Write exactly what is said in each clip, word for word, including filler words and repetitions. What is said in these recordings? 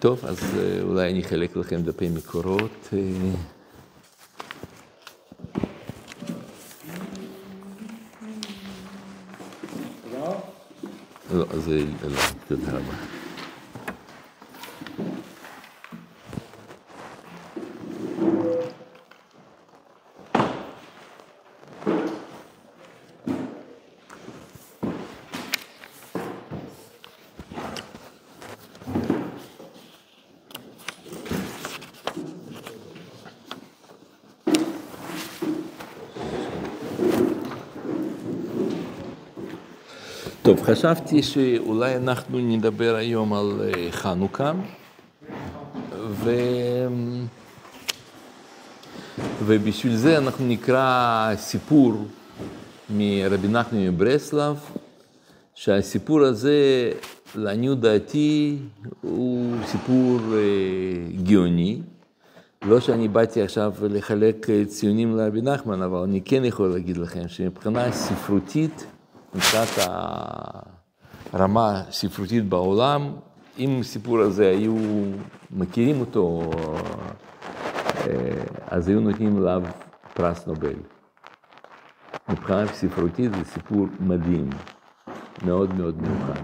טוב, אז אולי אני אחלק לכם דפי מקורות. לא, זה לא, תודה רבה. טוב, חשבתי שאולי אנחנו נדבר היום על חנוכה, ו... ובשביל זה אנחנו נקרא סיפור מרבי נחמן מברסלב, שהסיפור הזה, לעניות דעתי, הוא סיפור גאוני. לא שאני באתי עכשיו לחלק ציונים לרבי נחמן, אבל אני כן יכול להגיד לכם שמבחינה ספרותית, מבחינת הרמה הספרותית בעולם, אם הסיפור הזה היו מכירים אותו, אז היו נותנים לו פרס נובל. מבחינה ספרותית זה סיפור מדהים, מאוד מאוד מיוחד.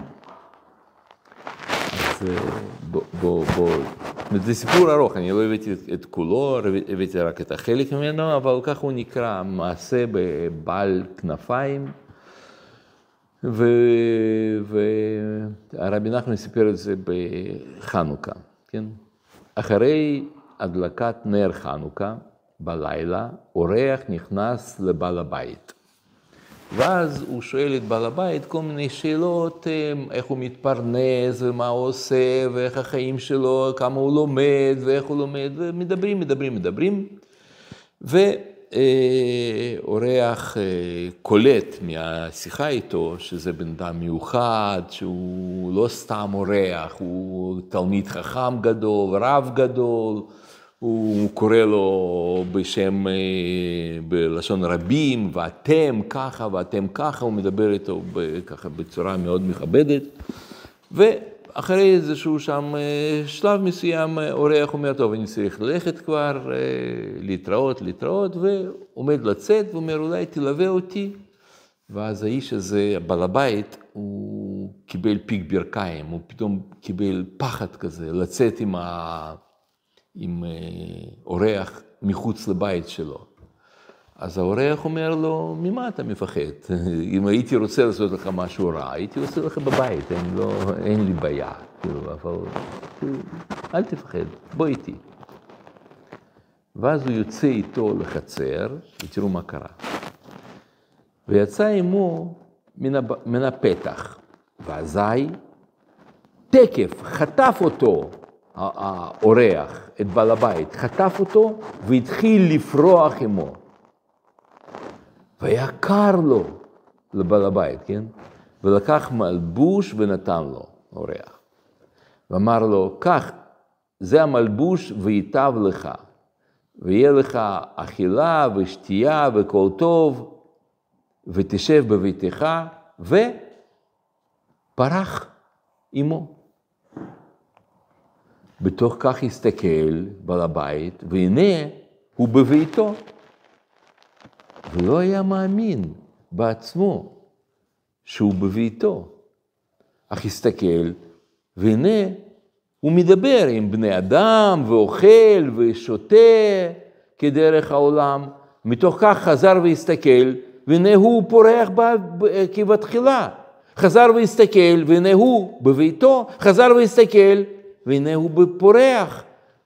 אז בואו, זה סיפור ארוך, אני לא הבאתי את כולו, הבאתי רק את החלק ממנו, אבל כך הוא נקרא מעשה בבעל כנפיים. והרבי נחמן סיפר את זה בחנוכה, כן? אחרי הדלקת נר חנוכה, בלילה, אורח נכנס לבעל הבית. ואז הוא שואל את בעל הבית כל מיני שאלות, איך הוא מתפרנס, ומה הוא עושה, ואיך החיים שלו, כמה הוא לומד, ואיך הוא לומד, ומדברים, מדברים, מדברים. ו... אורח קולט מהשיחה איתו, שזה בן אדם מיוחד, שהוא לא סתם אורח, הוא תלמיד חכם גדול, רב גדול, הוא קורא לו בשם, בלשון רבים, ואתם ככה, ואתם ככה, הוא מדבר איתו ככה בצורה מאוד מכבדת, ו... אחרי איזשהו שם שלב מסוים, אורח אומר, טוב, אני צריך ללכת כבר, להתראות, להתראות, ועומד לצאת, ואומר, אולי תלווה אותי. ואז האיש הזה, בעל הבית, הוא קיבל פיק ברכיים, הוא פתאום קיבל פחד כזה, לצאת עם, ה... עם אורח מחוץ לבית שלו. אז האורח אומר לו, ממה אתה מפחד? אם הייתי רוצה לעשות לך משהו רע, הייתי עושה לך בבית, אין, לא, אין לי בעיה, כאילו, אבל אל תפחד, בוא איתי. ואז הוא יוצא איתו לחצר, ותראו מה קרה. ויצא עמו מן, הב... מן הפתח, ואזי תקף, חטף אותו, האורח, את בעל הבית, חטף אותו והתחיל לפרוח עמו. והיה קר לו, לבעל הבית, כן? ולקח מלבוש ונתן לו, אורח. ואמר לו, כך, זה המלבוש וייטב לך, ויהיה לך אכילה ושתייה וכל טוב, ותשב בביתך, ופרח עמו. בתוך כך הסתכל בעל הבית, והנה הוא בביתו. ולא היה מאמין בעצמו שהוא בביתו, אך הסתכל, והנה הוא מדבר עם בני אדם ואוכל ושותה כדרך העולם, מתוך כך חזר והסתכל, והנה הוא פורח כבתחילה, חזר והסתכל, והנה הוא בביתו, חזר והסתכל, והנה הוא בפורח,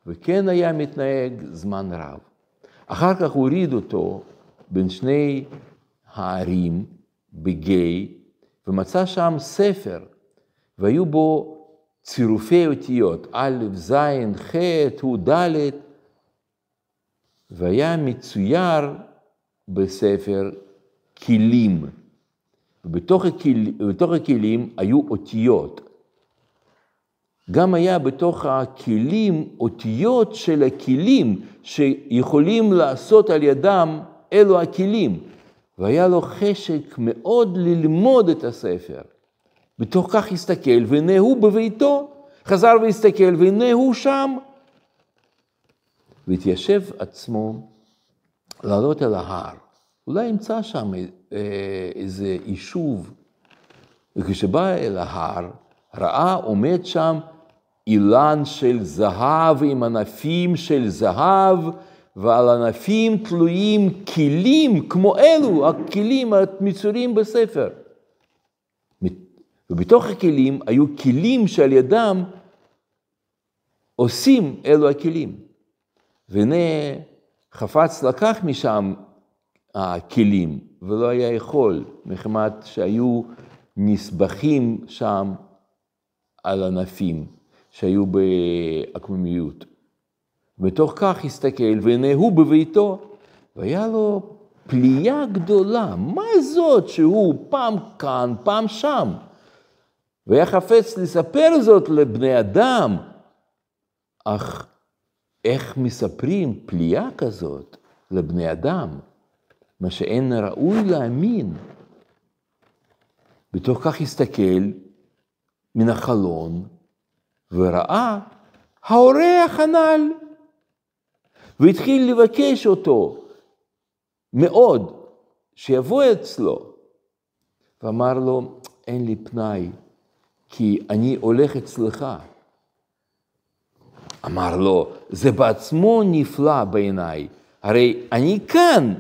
וכן היה מתנהג זמן רב. אחר כך הוריד אותו, בין שני הערים בגיא, ומצא שם ספר, והיו בו צירופי אותיות, א', ז', ח', הוא ד', והיה מצויר בספר כלים, ובתוך הכלים, ובתוך הכלים היו אותיות. גם היה בתוך הכלים אותיות של הכלים, שיכולים לעשות על ידם, אלו הכלים, והיה לו חשק מאוד ללמוד את הספר. בתוך כך הסתכל, והנה הוא בביתו, חזר והסתכל, והנה הוא שם. והתיישב עצמו לעלות אל ההר. אולי ימצא שם איזה יישוב. וכשבא אל ההר, ראה עומד שם אילן של זהב עם ענפים של זהב, ועל ענפים תלויים כלים כמו אלו, הכלים המצורים בספר. ובתוך הכלים היו כלים שעל ידם עושים אלו הכלים. והנה חפץ לקח משם הכלים, ולא היה יכול, מחמת שהיו נסבכים שם על ענפים שהיו בעקמומיות. בתוך כך הסתכל, והנה הוא בביתו, והיה לו פליאה גדולה. מה זאת שהוא פעם כאן, פעם שם? והיה חפץ לספר זאת לבני אדם. אך איך מספרים פליאה כזאת לבני אדם? מה שאין ראוי להאמין. בתוך כך הסתכל מן החלון, וראה האורח הנ"ל, והתחיל לבקש אותו מאוד שיבוא אצלו. ואמר לו, אין לי פנאי, כי אני הולך אצלך. אמר לו, זה בעצמו נפלא בעיניי, הרי אני כאן.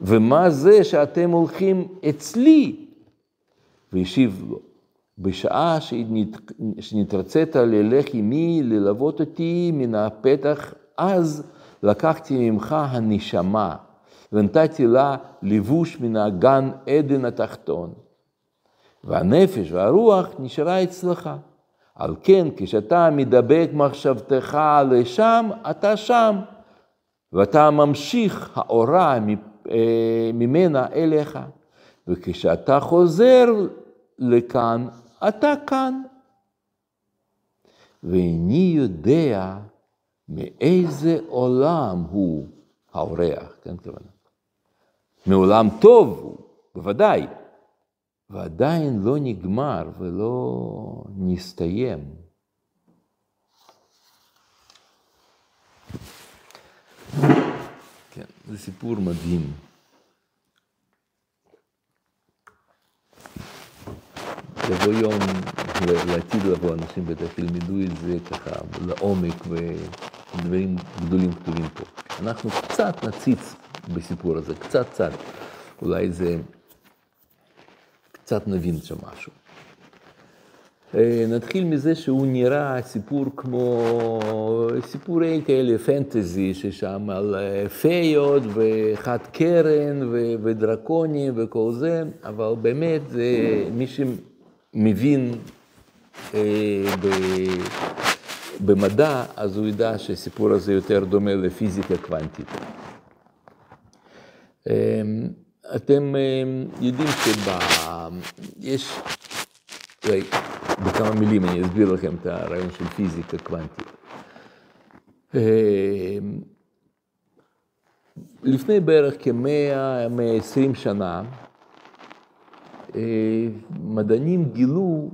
ומה זה שאתם הולכים אצלי? והשיב לו, בשעה שנתרצית ללך עמי, ללוות אותי מן הפתח, אז לקחתי ממך הנשמה, ונתתי לה לבוש מן הגן עדן התחתון. והנפש והרוח נשארה אצלך. על כן, כשאתה מדבק מחשבתך לשם, אתה שם, ואתה ממשיך האורה ממנה אליך. וכשאתה חוזר לכאן, אתה כאן. ואיני יודע מאיזה עולם הוא האורח, כן, כוונה. מעולם טוב הוא, בוודאי. ועדיין לא נגמר ולא נסתיים. כן, זה סיפור מדהים. יבוא יום, לעתיד לבוא, אנשים בטח ילמדו את זה ככה לעומק, ודברים גדולים כתובים פה. אנחנו קצת נציץ בסיפור הזה, קצת קצת. אולי זה... קצת נבין שם משהו. נתחיל מזה שהוא נראה סיפור כמו סיפורי כאלה פנטזי, ששם על פיות וחד קרן ודרקונים וכל זה, אבל באמת מי שמבין במדע, אז הוא ידע שהסיפור הזה יותר דומה לפיזיקה קוונטית. אתם יודעים שיש, בכמה מילים אני אסביר לכם את הרעיון של פיזיקה קוונטית. לפני בערך כ-מאה עד מאה ועשרים שנה, מדענים גילו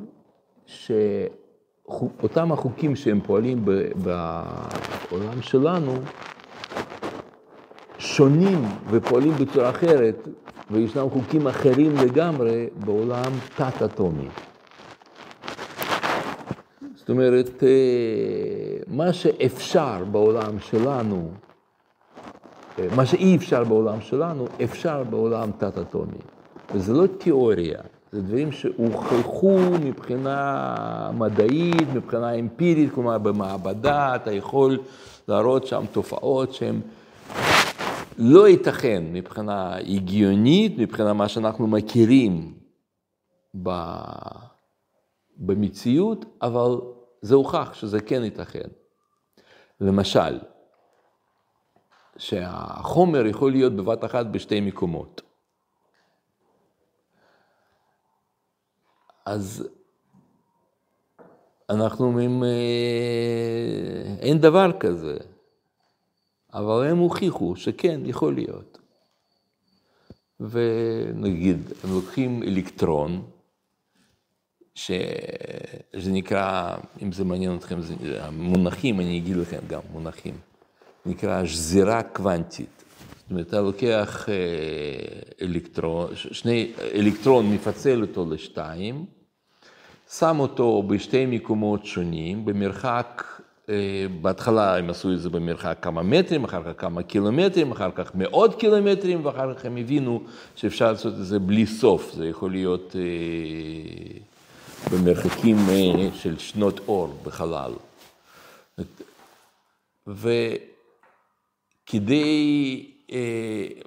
שאותם החוקים שהם פועלים בעולם שלנו, שונים ופועלים בצורה אחרת, וישנם חוקים אחרים לגמרי בעולם תת-אטומי. זאת אומרת, מה שאפשר בעולם שלנו, מה שאי אפשר בעולם שלנו, אפשר בעולם תת-אטומי. וזה לא תיאוריה, זה דברים שהוכחו מבחינה מדעית, מבחינה אמפירית, כלומר במעבדה, אתה יכול להראות שם תופעות שהן לא ייתכן מבחינה הגיונית, מבחינה מה שאנחנו מכירים במציאות, אבל זה הוכח שזה כן ייתכן. למשל, שהחומר יכול להיות בבת אחת בשתי מקומות. אז אנחנו אומרים, אין דבר כזה. אבל הם הוכיחו שכן, יכול להיות. ונגיד, הם לוקחים אלקטרון, שזה נקרא, אם זה מעניין אתכם, זה, המונחים, אני אגיד לכם גם מונחים, נקרא שזירה קוונטית. זאת אומרת, אתה לוקח אלקטרון, שני, אלקטרון מפצל אותו לשתיים, שם אותו בשתי מקומות שונים, במרחק, בהתחלה הם עשו את זה במרחק כמה מטרים, אחר כך כמה קילומטרים, אחר כך מאות קילומטרים, ואחר כך הם הבינו שאפשר לעשות את זה בלי סוף. זה יכול להיות במרחקים של שנות אור בחלל. וכדי,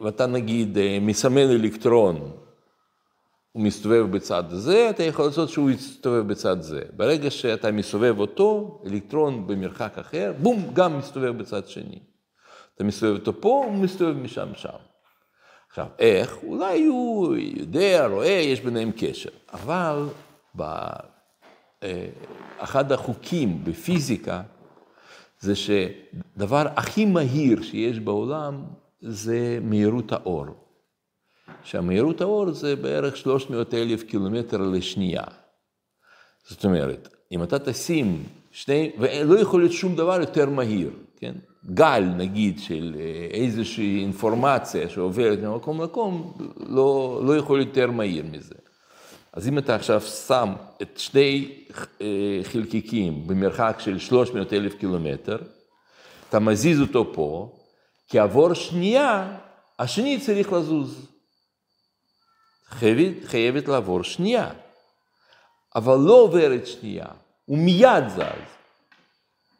ואתה נגיד, מסמן אלקטרון, הוא מסתובב בצד הזה, אתה יכול לעשות שהוא יסתובב בצד זה. ברגע שאתה מסובב אותו, אלקטרון במרחק אחר, בום, גם מסתובב בצד שני. אתה מסתובב אותו פה, הוא מסתובב משם שם. עכשיו, איך? אולי הוא יודע, רואה, יש ביניהם קשר. אבל באחד החוקים בפיזיקה, זה שדבר הכי מהיר שיש בעולם, זה מהירות האור. שהמהירות האור זה בערך שלוש מאות אלף קילומטר לשנייה. זאת אומרת, אם אתה תשים שני, ולא יכול להיות שום דבר יותר מהיר, כן? גל, נגיד, של איזושהי אינפורמציה שעוברת ממקום למקום, לא, לא יכול להיות יותר מהיר מזה. אז אם אתה עכשיו שם את שני חלקיקים במרחק של שלוש מאות אלף קילומטר, אתה מזיז אותו פה, כי עבור שנייה, השני צריך לזוז. חייבת, חייבת לעבור שנייה, אבל לא עוברת שנייה, ומיד זז. זאת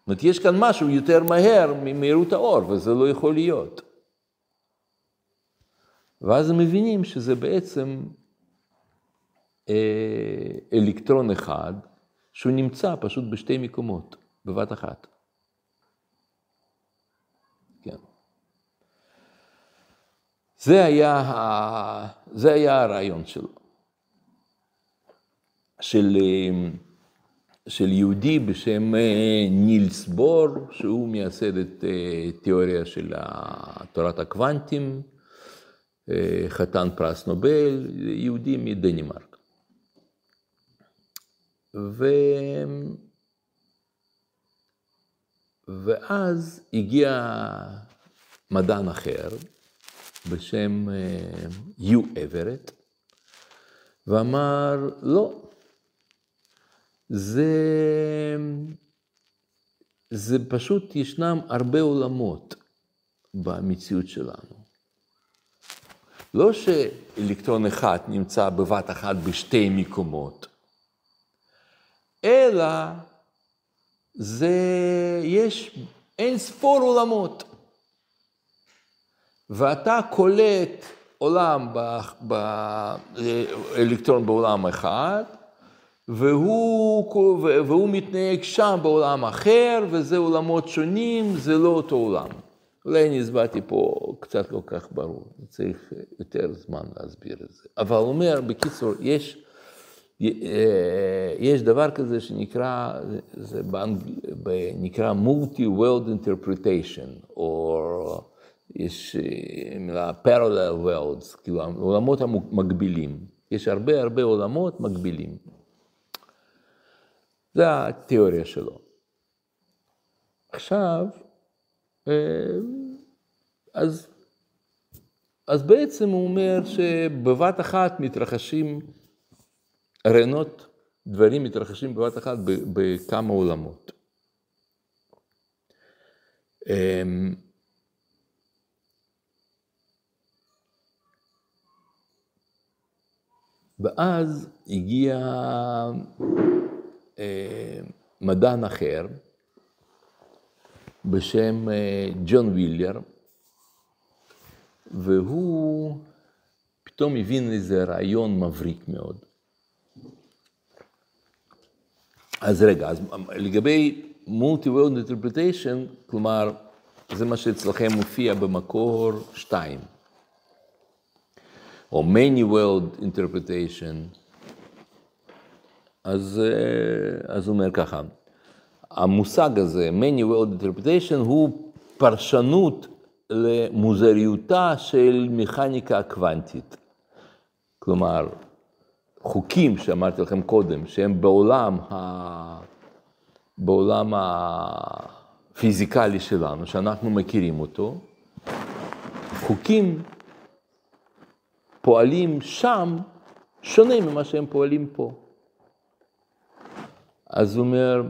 אומרת, יש כאן משהו יותר מהר ממהירות האור, וזה לא יכול להיות. ואז הם מבינים שזה בעצם אלקטרון אחד, שהוא נמצא פשוט בשתי מקומות, בבת אחת. זה היה, זה היה הרעיון שלו, של, של יהודי בשם נילס בור, שהוא מייסד את תיאוריה של תורת הקוונטים, חתן פרס נובל, יהודי מדנימרק. ו... ואז הגיע מדען אחר, בשם יו אברט, ואמר, לא, זה, זה פשוט ישנם הרבה עולמות במציאות שלנו. לא שאלקטרון אחד נמצא בבת אחת בשתי מקומות, אלא זה, יש אין ספור עולמות. ואתה קולט עולם באלקטרון בעולם אחד, והוא, והוא מתנהג שם בעולם אחר, וזה עולמות שונים, זה לא אותו עולם. אולי נזבעתי פה קצת לא כך ברור, צריך יותר זמן להסביר את זה. אבל אומר, בקיצור, יש, יש דבר כזה שנקרא, זה נקרא multi-world interpretation, או... יש מילה parallel worlds, כאילו עולמות המקבילים. יש הרבה הרבה עולמות מקבילים. זו התיאוריה שלו. עכשיו, אז, אז בעצם הוא אומר שבבת אחת מתרחשים רעיונות, דברים מתרחשים בבת אחת בכמה עולמות. ואז הגיע אה, מדען אחר בשם אה, ג'ון וילר, והוא פתאום הבין איזה רעיון מבריק מאוד. אז רגע, אז לגבי multi-world interpretation, כלומר, זה מה שאצלכם מופיע במקור שתיים. או many world interpretation, אז, אז אומר ככה, המושג הזה, many world interpretation, הוא פרשנות למוזריותה של מכניקה קוונטית. כלומר, החוקים שאמרתי לכם קודם, שהם בעולם ה... בעולם הפיזיקלי שלנו, שאנחנו מכירים אותו, חוקים פועלים שם שונה ממה שהם פועלים פה. אז הוא אומר,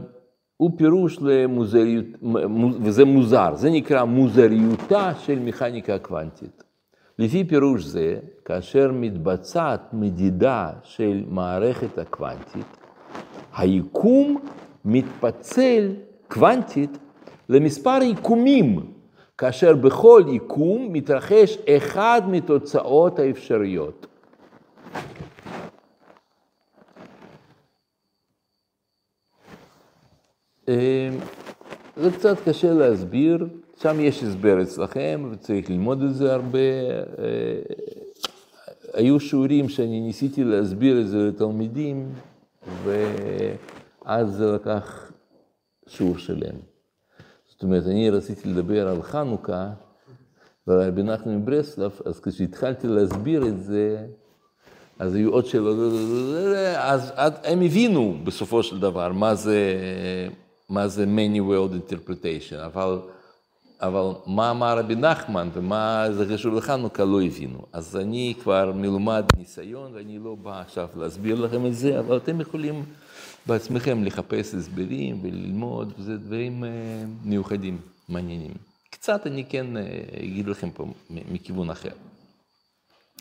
הוא פירוש למוזריות, וזה מוזר, זה נקרא מוזריותה של מכניקה קוונטית. לפי פירוש זה, כאשר מתבצעת מדידה של מערכת הקוונטית, היקום מתפצל קוונטית למספר יקומים, כאשר בכל יקום מתרחש אחד מתוצאות האפשריות. זה קצת קשה להסביר, שם יש הסבר אצלכם וצריך ללמוד את זה הרבה. היו שיעורים שאני ניסיתי להסביר את זה לתלמידים, ואז זה לקח שיעור שלם. זאת אומרת, אני רציתי לדבר על חנוכה ועל רבי נחמן מברסלב, אז כשהתחלתי להסביר את זה, אז היו עוד שאלות, אז הם הבינו בסופו של דבר מה זה, מה זה many world interpretation, אבל, אבל מה אמר רבי נחמן ומה זה קשור לחנוכה לא הבינו. אז אני כבר מלומד ניסיון ואני לא בא עכשיו להסביר לכם את זה, אבל אתם יכולים בעצמכם לחפש הסברים וללמוד, וזה דברים מיוחדים, מעניינים. קצת אני כן אגיד לכם פה מכיוון אחר.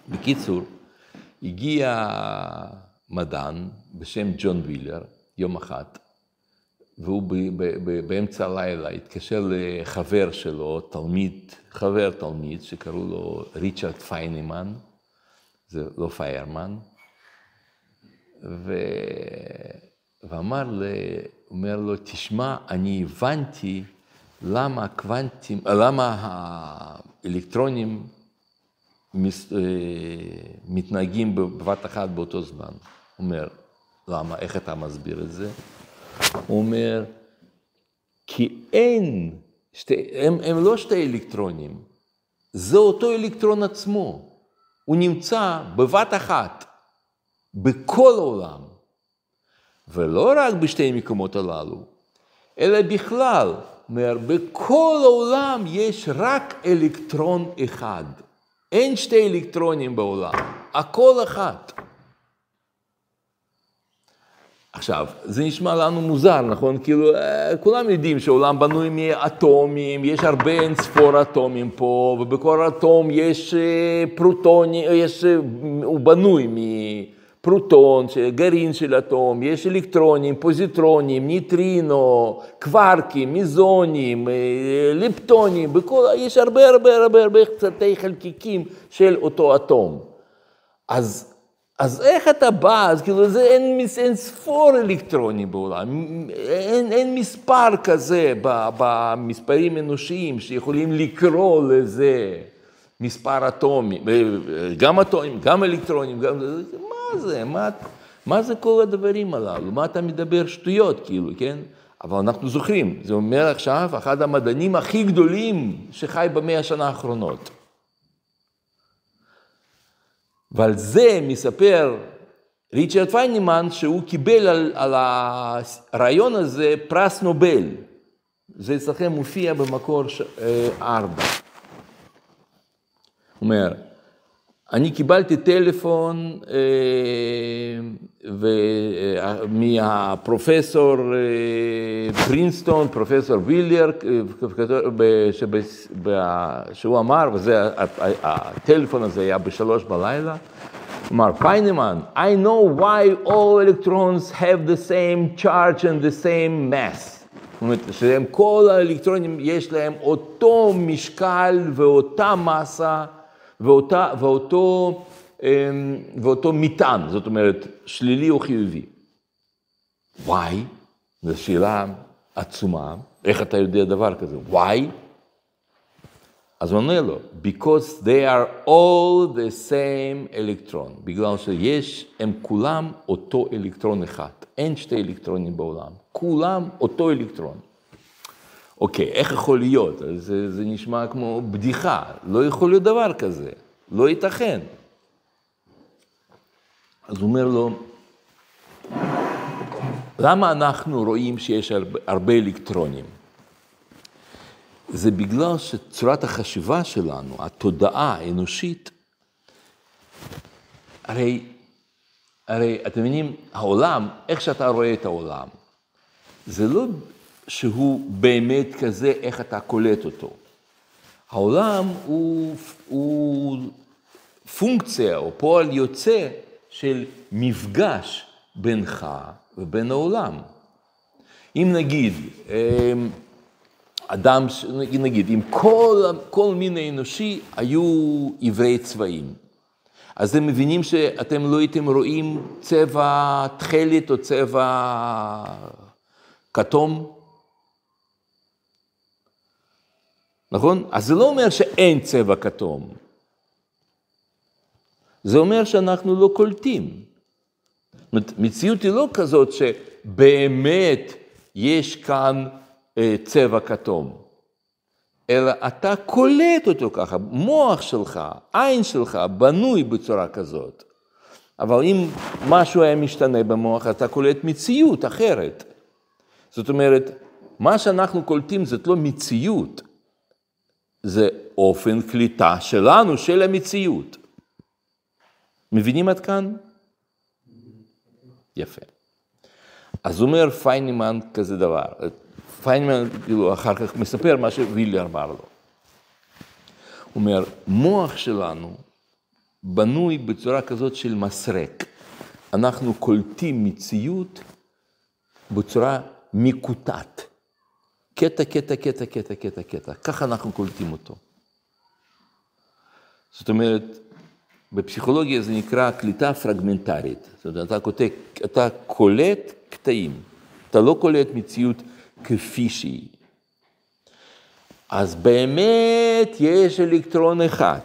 בקיצור, הגיע מדען בשם ג'ון וילר יום אחד, והוא באמצע הלילה התקשר לחבר שלו, תלמיד, חבר תלמיד שקראו לו ריצ'רד פיינמן, זה לא פיירמן, ו... ואמר לו, אומר לו, תשמע, אני הבנתי למה הקוונטים, למה האלקטרונים מתנהגים בבת אחת באותו זמן. הוא אומר, למה? איך אתה מסביר את זה? הוא אומר, כי אין, שתי, הם, הם לא שתי אלקטרונים, זה אותו אלקטרון עצמו. הוא נמצא בבת אחת, בכל העולם. ולא רק בשתי מקומות הללו, אלא בכלל, בכל העולם יש רק אלקטרון אחד. אין שתי אלקטרונים בעולם, הכל אחת. עכשיו, זה נשמע לנו מוזר, נכון? כאילו, כולם יודעים שהעולם בנוי מאטומים, יש הרבה אין ספור אטומים פה, ובכל אטום יש פרוטוני, יש, הוא בנוי מ... פרוטון, גרעין של אטום, יש אלקטרונים, פוזיטרונים, ניטרינו, קווארקים, מיזונים, ליפטונים, בכל, יש הרבה הרבה הרבה הרבה קצתי חלקיקים של אותו אטום. אז, אז איך אתה בא? אז כאילו זה אין, אין ספור אלקטרונים בעולם, אין, אין מספר כזה במספרים אנושיים שיכולים לקרוא לזה מספר אטומים, גם אטומים, גם אלקטרונים, גם... מה זה? מה, מה זה כל הדברים הללו? מה אתה מדבר שטויות, כאילו, כן? אבל אנחנו זוכרים, זה אומר עכשיו, אחד המדענים הכי גדולים שחי במאה השנה האחרונות. ועל זה מספר ריצ'רד פיינמן שהוא קיבל על, על הרעיון הזה פרס נובל. זה אצלכם מופיע במקור ארבע. הוא אומר, אני קיבלתי טלפון אה, ו, אה, מהפרופסור אה, פרינסטון, פרופסור וילר, אה, שבס, בה, שהוא אמר, וזה, הטלפון הזה היה בשלוש בלילה, אמר, פיינמן, I know why all electrons have the same charge and the same mass. זאת אומרת, שכל האלקטרונים יש להם אותו משקל ואותה מסה, ואותה, ואותו, ואותו מטען, זאת אומרת, שלילי או חיובי. וואי, זו שאלה עצומה, איך אתה יודע דבר כזה? וואי? אז הוא עונה לו, because they are all the same electron, בגלל שיש, הם כולם אותו אלקטרון אחד, אין שתי אלקטרונים בעולם, כולם אותו אלקטרון. אוקיי, איך יכול להיות? זה, זה נשמע כמו בדיחה. לא יכול להיות דבר כזה. לא ייתכן. אז הוא אומר לו, למה אנחנו רואים שיש הרבה אלקטרונים? זה בגלל שצורת החשיבה שלנו, התודעה האנושית, הרי, הרי אתם מבינים, העולם, איך שאתה רואה את העולם, זה לא שהוא באמת כזה, איך אתה קולט אותו. העולם הוא, הוא פונקציה או פועל יוצא של מפגש בינך ובין העולם. אם נגיד, אדם, נגיד, אם כל, כל מין האנושי היו עברי צבעים, אז הם מבינים שאתם לא הייתם רואים צבע תכלת או צבע כתום. נכון? אז זה לא אומר שאין צבע כתום. זה אומר שאנחנו לא קולטים. מציאות היא לא כזאת שבאמת יש כאן צבע כתום. אלא אתה קולט אותו ככה, מוח שלך, עין שלך, בנוי בצורה כזאת. אבל אם משהו היה משתנה במוח, אתה קולט מציאות אחרת. זאת אומרת, מה שאנחנו קולטים זאת לא מציאות, זה אופן קליטה שלנו, של המציאות. מבינים עד כאן? יפה. אז אומר פיינמן כזה דבר. פיינמן כאילו, אחר כך מספר מה שווילר אמר לו. הוא אומר, מוח שלנו בנוי בצורה כזאת של מסרק. אנחנו קולטים מציאות בצורה מקוטעת. קטע, קטע, קטע, קטע, קטע, קטע. ככה אנחנו קולטים אותו. זאת אומרת, בפסיכולוגיה זה נקרא קליטה פרגמנטרית. זאת אומרת, אתה, קוטע, אתה קולט קטעים. אתה לא קולט מציאות כפי שהיא. אז באמת יש אלקטרון אחד.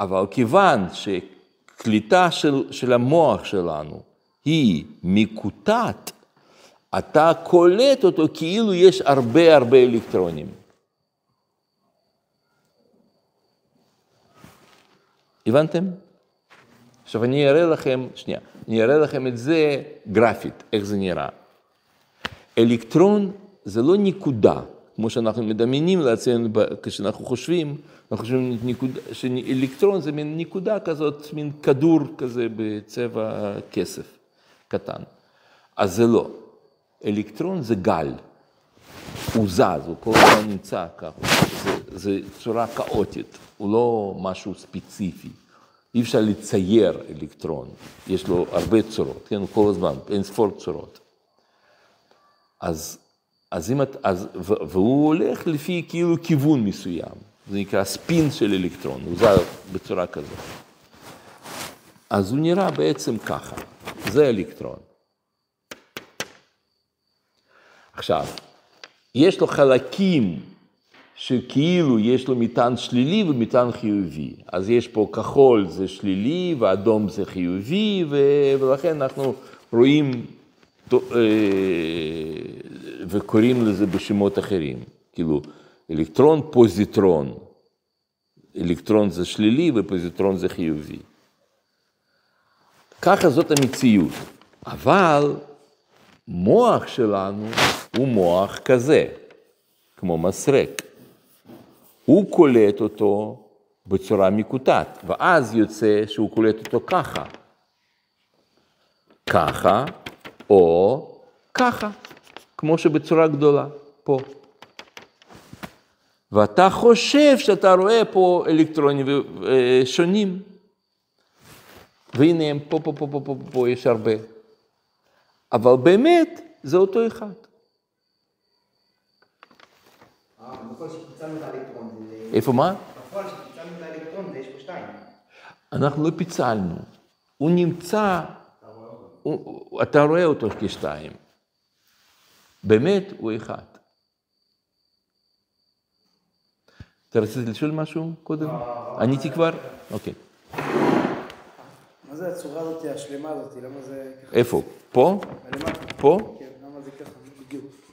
אבל כיוון שקליטה של, של המוח שלנו היא מקוטעת, אתה קולט אותו כאילו יש הרבה הרבה אלקטרונים. הבנתם? עכשיו אני אראה לכם, שנייה, אני אראה לכם את זה גרפית, איך זה נראה. אלקטרון זה לא נקודה, כמו שאנחנו מדמיינים לעצמנו כשאנחנו חושבים, אנחנו חושבים שאלקטרון זה מין נקודה כזאת, מין כדור כזה בצבע כסף קטן. אז זה לא. אלקטרון זה גל, הוא זז, הוא כל הזמן נמצא ככה, זה, זה צורה כאוטית, הוא לא משהו ספציפי. אי אפשר לצייר אלקטרון, יש לו הרבה צורות, כן, כל הזמן, אין ספור צורות. אז, אז אם את, אז, והוא הולך לפי כאילו כיוון מסוים, זה נקרא ספין של אלקטרון, הוא זז בצורה כזאת. אז הוא נראה בעצם ככה, זה אלקטרון. עכשיו, יש לו חלקים שכאילו יש לו מטען שלילי ומטען חיובי. אז יש פה כחול זה שלילי ואדום זה חיובי, ולכן אנחנו רואים וקוראים לזה בשמות אחרים. כאילו, אלקטרון, פוזיטרון. אלקטרון זה שלילי ופוזיטרון זה חיובי. ככה זאת המציאות. אבל מוח שלנו הוא מוח כזה, כמו מסרק. הוא קולט אותו בצורה מקוטעת, ואז יוצא שהוא קולט אותו ככה. ככה, או ככה, כמו שבצורה גדולה, פה. ואתה חושב שאתה רואה פה אלקטרונים שונים, והנה הם פה, פה, פה, פה, פה, פה, יש הרבה. אבל באמת, זה אותו אחד. בפועל שפיצלנו את האלקטרון זה... איפה מה? בפועל שפיצלנו את האלקטרון זה יש פה שתיים. אנחנו לא פיצלנו. הוא נמצא... אתה רואה אותו כשתיים. באמת, הוא אחד. אתה רצית לשאול משהו קודם? עניתי כבר? אוקיי. מה זה הצורה הזאת, השלמה הזאת? למה זה ככה? איפה? פה? פה? כן, למה זה ככה?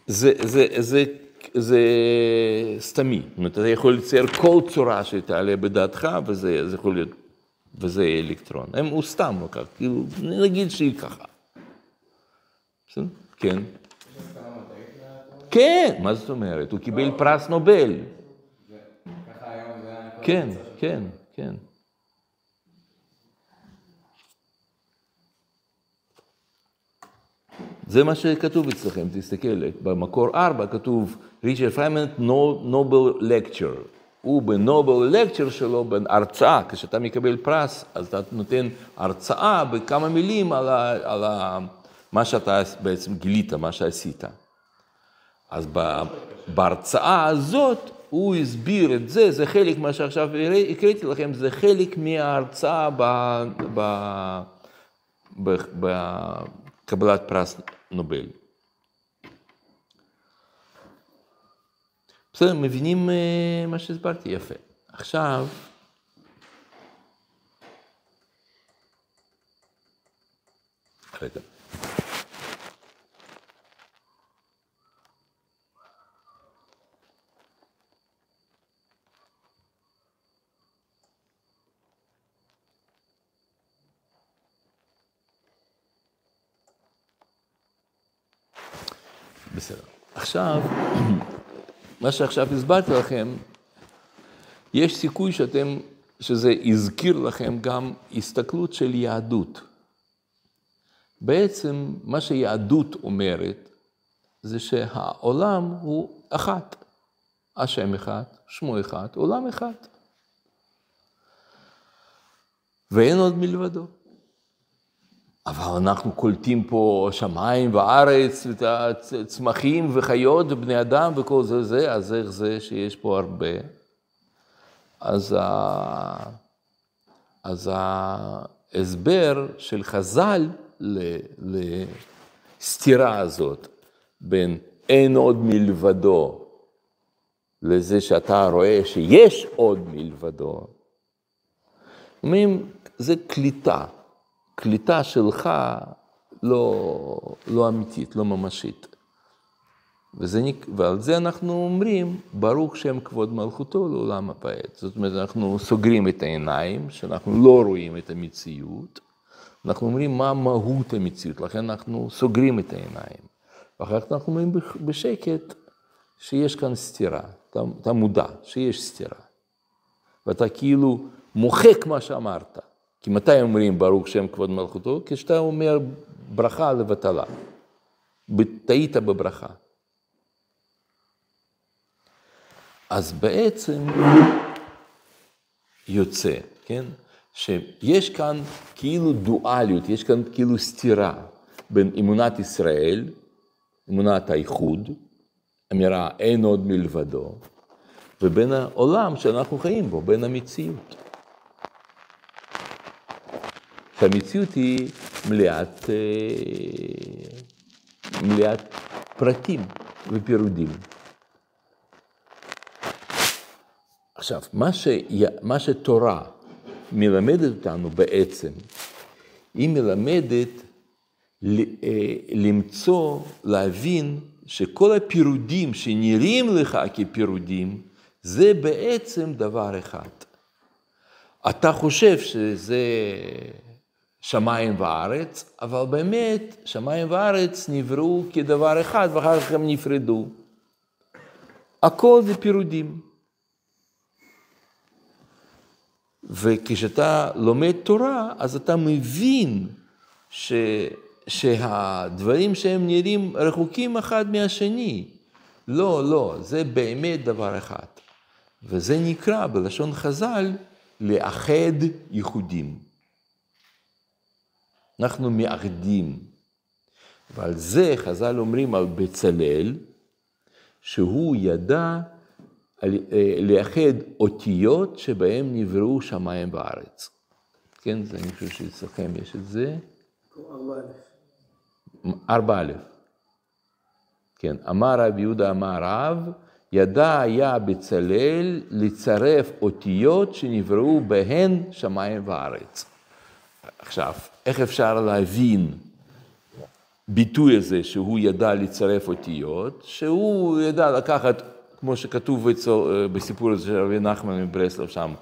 זה, זה, זה, זה סתמי. זאת אומרת, אתה יכול לצייר כל צורה שתעלה בדעתך, וזה יכול להיות וזה אלקטרון. הם, הוא סתם לא כך, כאילו, נגיד שהיא ככה. בסדר? כן. כן, מה זאת אומרת? הוא קיבל פרס נובל. ככה היום זה היה... כן, כן, כן. זה מה שכתוב אצלכם, תסתכל, במקור ארבע כתוב ריצ'רד פיינמן נובל לקצ'ר. הוא בנובל לקצ'ר שלו, בהרצאה, כשאתה מקבל פרס, אז אתה נותן הרצאה בכמה מילים על, ה, על ה, מה שאתה בעצם גילית, מה שעשית. אז בהרצאה הזאת הוא הסביר את זה, זה חלק מה שעכשיו הקראתי לכם, זה חלק מההרצאה ב... ב, ב, ב קבלת פרס נובל. בסדר, מבינים מה שהסברתי? יפה. עכשיו... רגע. בסדר. עכשיו, מה שעכשיו הסברתי לכם, יש סיכוי שאתם, שזה יזכיר לכם גם הסתכלות של יהדות. בעצם, מה שיהדות אומרת, זה שהעולם הוא אחת. השם אחד, שמו אחד, עולם אחד. ואין עוד מלבדו. אבל אנחנו קולטים פה שמיים וארץ, צמחים וחיות ובני אדם וכל זה זה, אז איך זה שיש פה הרבה. אז, ה... אז ההסבר של חז"ל לסתירה הזאת, בין אין עוד מלבדו, לזה שאתה רואה שיש עוד מלבדו, אומרים, זה קליטה. קליטה שלך לא, לא אמיתית, לא ממשית. וזה, ועל זה אנחנו אומרים, ברוך שם כבוד מלכותו לעולם הפעד. זאת אומרת, אנחנו סוגרים את העיניים, שאנחנו לא רואים את המציאות. אנחנו אומרים מה מהות המציאות, לכן אנחנו סוגרים את העיניים. ואחר כך אנחנו אומרים בשקט שיש כאן סתירה, אתה, אתה מודע שיש סתירה. ואתה כאילו מוחק מה שאמרת. כי מתי אומרים ברוך שם כבוד מלכותו? כשאתה אומר ברכה לבטלה. תהית בברכה. אז בעצם יוצא, כן? שיש כאן כאילו דואליות, יש כאן כאילו סתירה בין אמונת ישראל, אמונת האיחוד, אמירה אין עוד מלבדו, ובין העולם שאנחנו חיים בו, בין המציאות. המציאות היא מלאת, מלאת פרטים ופירודים. עכשיו, מה, ש... מה שתורה מלמדת אותנו בעצם, היא מלמדת ל... למצוא, להבין שכל הפירודים שנראים לך כפירודים, זה בעצם דבר אחד. אתה חושב שזה... שמיים וארץ, אבל באמת שמיים וארץ נבראו כדבר אחד, ואחר כך הם נפרדו. הכל זה פירודים. וכשאתה לומד תורה, אז אתה מבין ש... שהדברים שהם נראים רחוקים אחד מהשני. לא, לא, זה באמת דבר אחד. וזה נקרא בלשון חז"ל, לאחד ייחודים. אנחנו מאחדים. ועל זה חז"ל אומרים על בצלל, שהוא ידע לאחד אותיות שבהם נבראו שמיים בארץ. כן, זה אני חושב שאצלכם יש את זה. ארבע א'. כן, אמר רבי יהודה אמר רב, ידע היה בצלל לצרף אותיות שנבראו בהן שמיים בארץ. עכשיו, איך אפשר להבין ביטוי הזה שהוא ידע לצרף אותיות, שהוא ידע לקחת, כמו שכתוב בסיפור הזה של רבי נחמן מברסלב שם,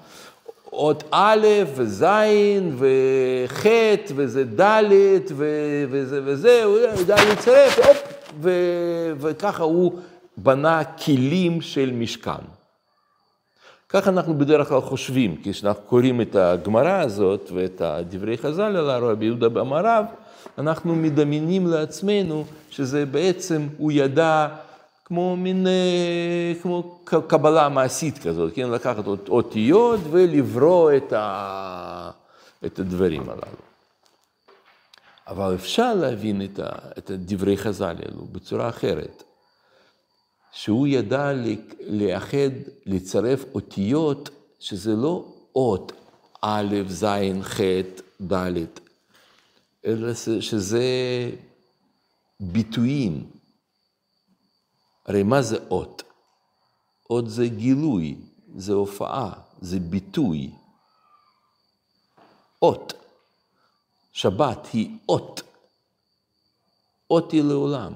עוד א' וז' וח' וזה ד' וזה וזה, הוא יודע לצרף, וככה הוא בנה כלים של משכן. ככה אנחנו בדרך כלל חושבים, כשאנחנו קוראים את הגמרא הזאת ואת דברי חז"ל על רבי יהודה במערב, אנחנו מדמיינים לעצמנו שזה בעצם, הוא ידע כמו מין, כמו קבלה מעשית כזאת, כן? לקחת אותיות ולברוא את, ה... את הדברים הללו. אבל אפשר להבין את, ה... את הדברי חז"ל האלו בצורה אחרת, שהוא ידע לאחד, לצרף אותיות, שזה לא אות א', ז', ח', ד', אלא שזה ביטויים. הרי מה זה אות? אות זה גילוי, זה הופעה, זה ביטוי. אות. שבת היא אות. אות היא לעולם.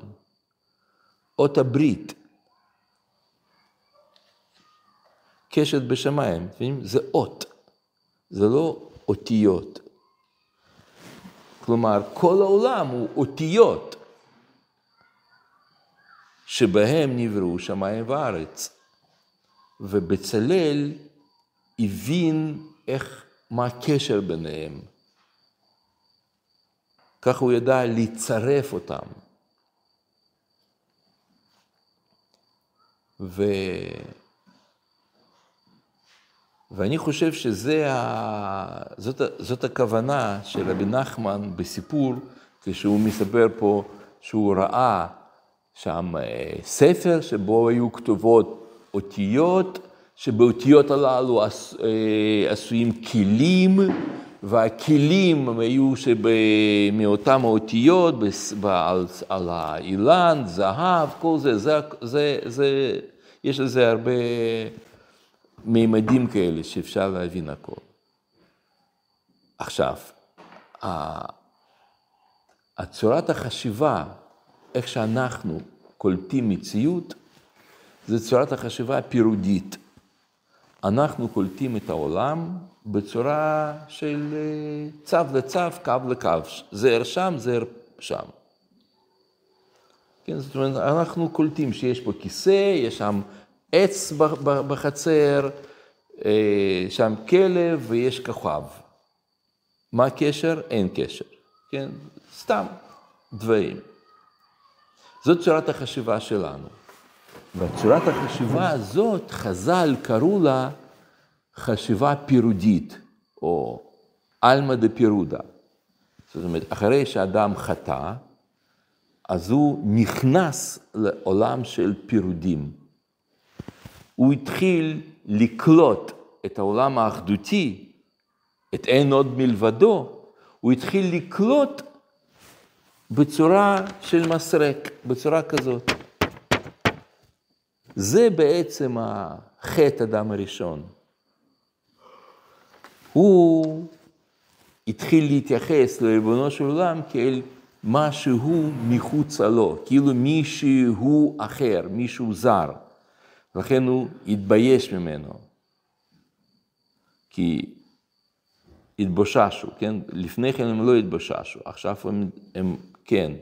אות הברית. קשת בשמיים, זה אות. זה לא אותיות. כלומר, כל העולם הוא אותיות שבהם נבראו שמיים וארץ. ובצלל הבין איך, מה הקשר ביניהם. כך הוא ידע לצרף אותם. ו... ואני חושב שזה ה... זאת, זאת הכוונה של רבי נחמן בסיפור, כשהוא מספר פה שהוא ראה שם ספר שבו היו כתובות אותיות, שבאותיות הללו עשויים כלים, והכלים היו שמאותם האותיות, על, על האילן, זהב, כל זה, זה, זה, זה, יש לזה הרבה מימדים כאלה שאפשר להבין הכל. עכשיו, הצורת החשיבה, איך שאנחנו קולטים מציאות, זה צורת החשיבה הפירודית. אנחנו קולטים את העולם בצורה של צו לצו, קו לקו. זר שם, זר שם. כן, זאת אומרת, אנחנו קולטים שיש פה כיסא, יש שם עץ בחצר, שם כלב ויש כוכב. מה הקשר? אין קשר. כן? סתם דברים. זאת צורת החשיבה שלנו. והצורת החשיבה הזאת, חז"ל קראו לה חשיבה פירודית, או אלמא דפירודה. זאת אומרת, אחרי שאדם חטא, אז הוא נכנס לעולם של פירודים. הוא התחיל לקלוט את העולם האחדותי, את אין עוד מלבדו, הוא התחיל לקלוט בצורה של מסרק, בצורה כזאת. זה בעצם החטא אדם הראשון. הוא התחיל להתייחס לריבונו של עולם כאל משהו מחוצה לו, כאילו מישהו אחר, מישהו זר. לכן הוא התבייש ממנו, כי התבוששו, כן? לפני כן הם לא התבוששו, עכשיו הם, הם כן.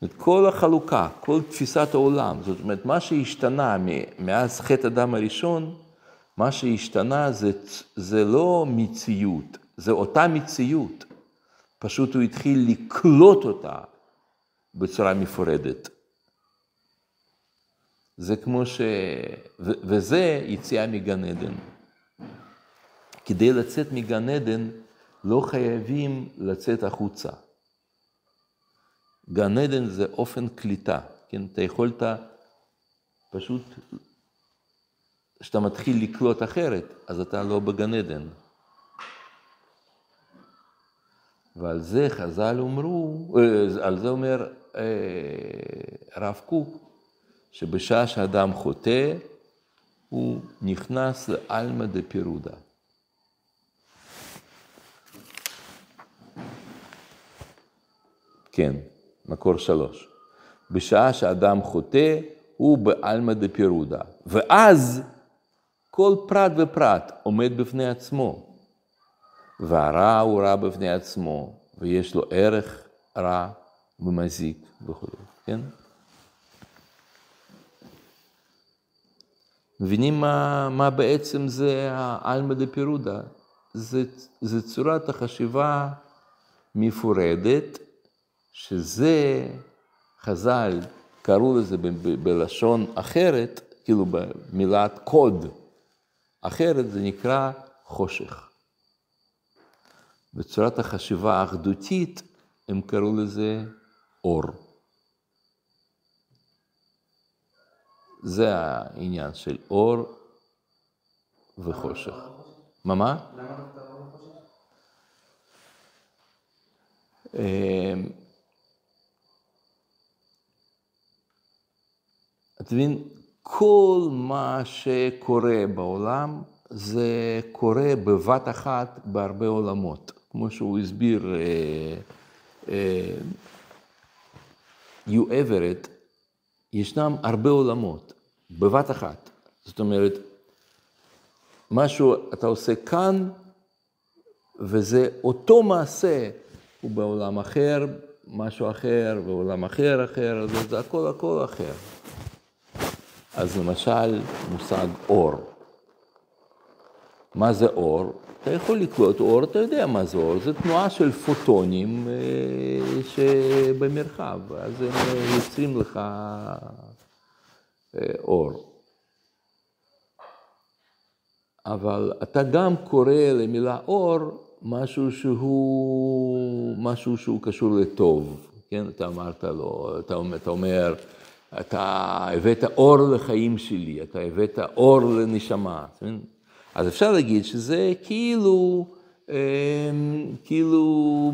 זאת אומרת, כל החלוקה, כל תפיסת העולם, זאת אומרת, מה שהשתנה מאז חטא אדם הראשון, מה שהשתנה זה, זה לא מציאות, זה אותה מציאות. פשוט הוא התחיל לקלוט אותה בצורה מפורדת. זה כמו ש... ו... וזה יציאה מגן עדן. כדי לצאת מגן עדן, לא חייבים לצאת החוצה. גן עדן זה אופן קליטה, כן? אתה יכולת פשוט, כשאתה מתחיל לקלוט אחרת, אז אתה לא בגן עדן. ועל זה חז"ל אומרו, על זה אומר רב קוק, שבשעה שאדם חוטא, הוא נכנס לאלמא דפירודה. כן, מקור שלוש. בשעה שאדם חוטא, הוא באלמא דפירודה. ואז כל פרט ופרט עומד בפני עצמו. והרע הוא רע בפני עצמו, ויש לו ערך רע ומזיק וכו'. כן? מבינים מה, מה בעצם זה העלמא דפירודה? זה, זה צורת החשיבה מפורדת, שזה חז"ל קראו לזה ב, ב, בלשון אחרת, כאילו במילת קוד אחרת, זה נקרא חושך. בצורת החשיבה האחדותית הם קראו לזה אור. זה העניין של אור וחושך. מה מה? למה אתה אור וחושך? את מבין, כל מה שקורה בעולם, זה קורה בבת אחת בהרבה עולמות. כמו שהוא הסביר יו אברט, ישנם הרבה עולמות, בבת אחת. זאת אומרת, משהו אתה עושה כאן, וזה אותו מעשה, הוא בעולם אחר, משהו אחר, בעולם אחר אחר, זה הכל הכל אחר. אז למשל, מושג אור. מה זה אור? אתה יכול לקלוט אור, אתה יודע מה זה אור. זה תנועה של פוטונים שבמרחב, אז הם יוצרים לך אור. אבל אתה גם קורא למילה אור משהו שהוא, משהו שהוא קשור לטוב. כן? אתה אמרת לו, אתה אומר, אתה הבאת אור לחיים שלי, אתה הבאת אור לנשמה. אז אפשר להגיד שזה כאילו, כאילו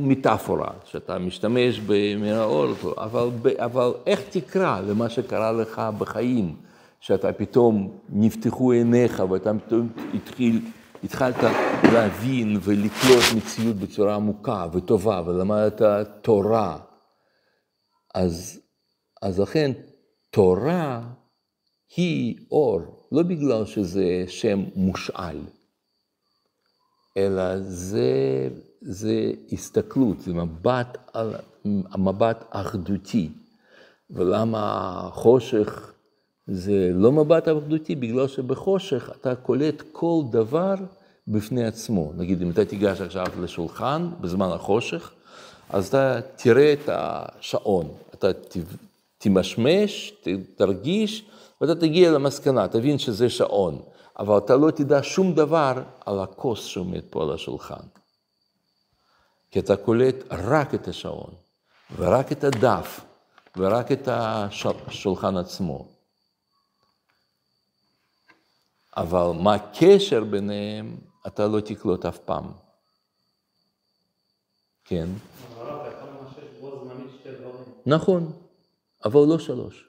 מטאפורה, שאתה משתמש במילה אור, אבל, אבל איך תקרא למה שקרה לך בחיים, שאתה פתאום נפתחו עיניך ואתה פתאום התחיל, התחלת להבין ולקלוט מציאות בצורה עמוקה וטובה, ולמדת תורה. אז, אז לכן תורה היא אור, לא בגלל שזה שם מושאל, אלא זה, זה הסתכלות, זה מבט, מבט אחדותי. ולמה חושך זה לא מבט אחדותי? בגלל שבחושך אתה קולט כל דבר בפני עצמו. נגיד, אם אתה תיגש עכשיו לשולחן בזמן החושך, אז אתה תראה את השעון, אתה תבדל, תמשמש, תרגיש, ואתה תגיע למסקנה, תבין שזה שעון, אבל אתה לא תדע שום דבר על הכוס שעומד פה על השולחן. כי אתה קולט רק את השעון, ורק את הדף, ורק את השולחן עצמו. אבל מה הקשר ביניהם, אתה לא תקלוט אף פעם. כן? אבל אתה יכול למשש בו זמנית שתי דברים. נכון. אבל לא שלוש.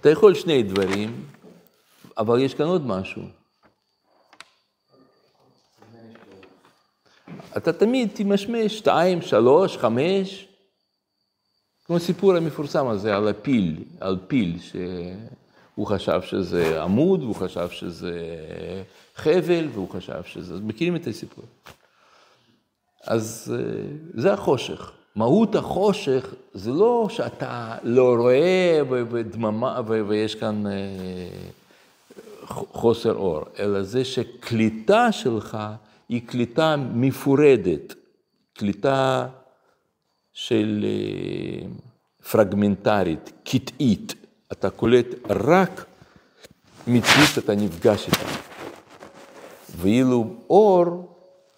אתה יכול שני דברים, אבל יש כאן עוד משהו. אתה תמיד תמשמש שתיים, שלוש, חמש, כמו סיפור המפורסם הזה על הפיל, על פיל שהוא חשב שזה עמוד, והוא חשב שזה חבל, והוא חשב שזה... מכירים את הסיפור? אז זה החושך. מהות החושך זה לא שאתה לא רואה ודממה ויש כאן חוסר אור, אלא זה שקליטה שלך היא קליטה מפורדת, קליטה של פרגמנטרית, קטעית. אתה קולט רק מציאות שאתה נפגש איתה. ואילו אור,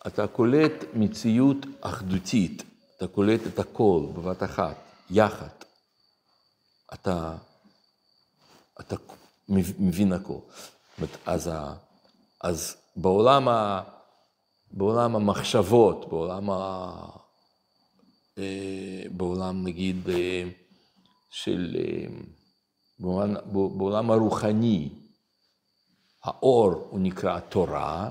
אתה קולט מציאות אחדותית, אתה קולט את הכל בבת אחת, יחד. אתה, אתה מבין הכל. אז, אז בעולם, ה, בעולם המחשבות, בעולם, ה, בעולם נגיד, של, בעולם, בעולם הרוחני, האור הוא נקרא תורה,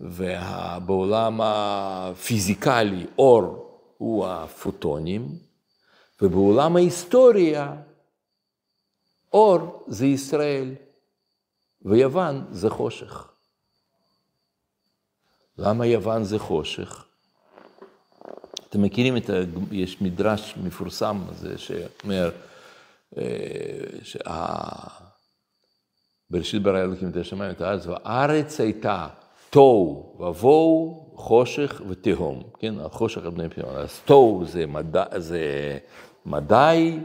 ובעולם הפיזיקלי אור הוא הפוטונים, ובעולם ההיסטוריה, אור זה ישראל, ויוון זה חושך. למה יוון זה חושך? אתם מכירים את ה... יש מדרש מפורסם הזה שאומר, בראשית ברא אלוקים את השמיים ואת הארץ, והארץ הייתה תוהו ובוהו, חושך ותהום, כן? חושך על פני פתאום. אז תוהו זה, מדע, זה מדי,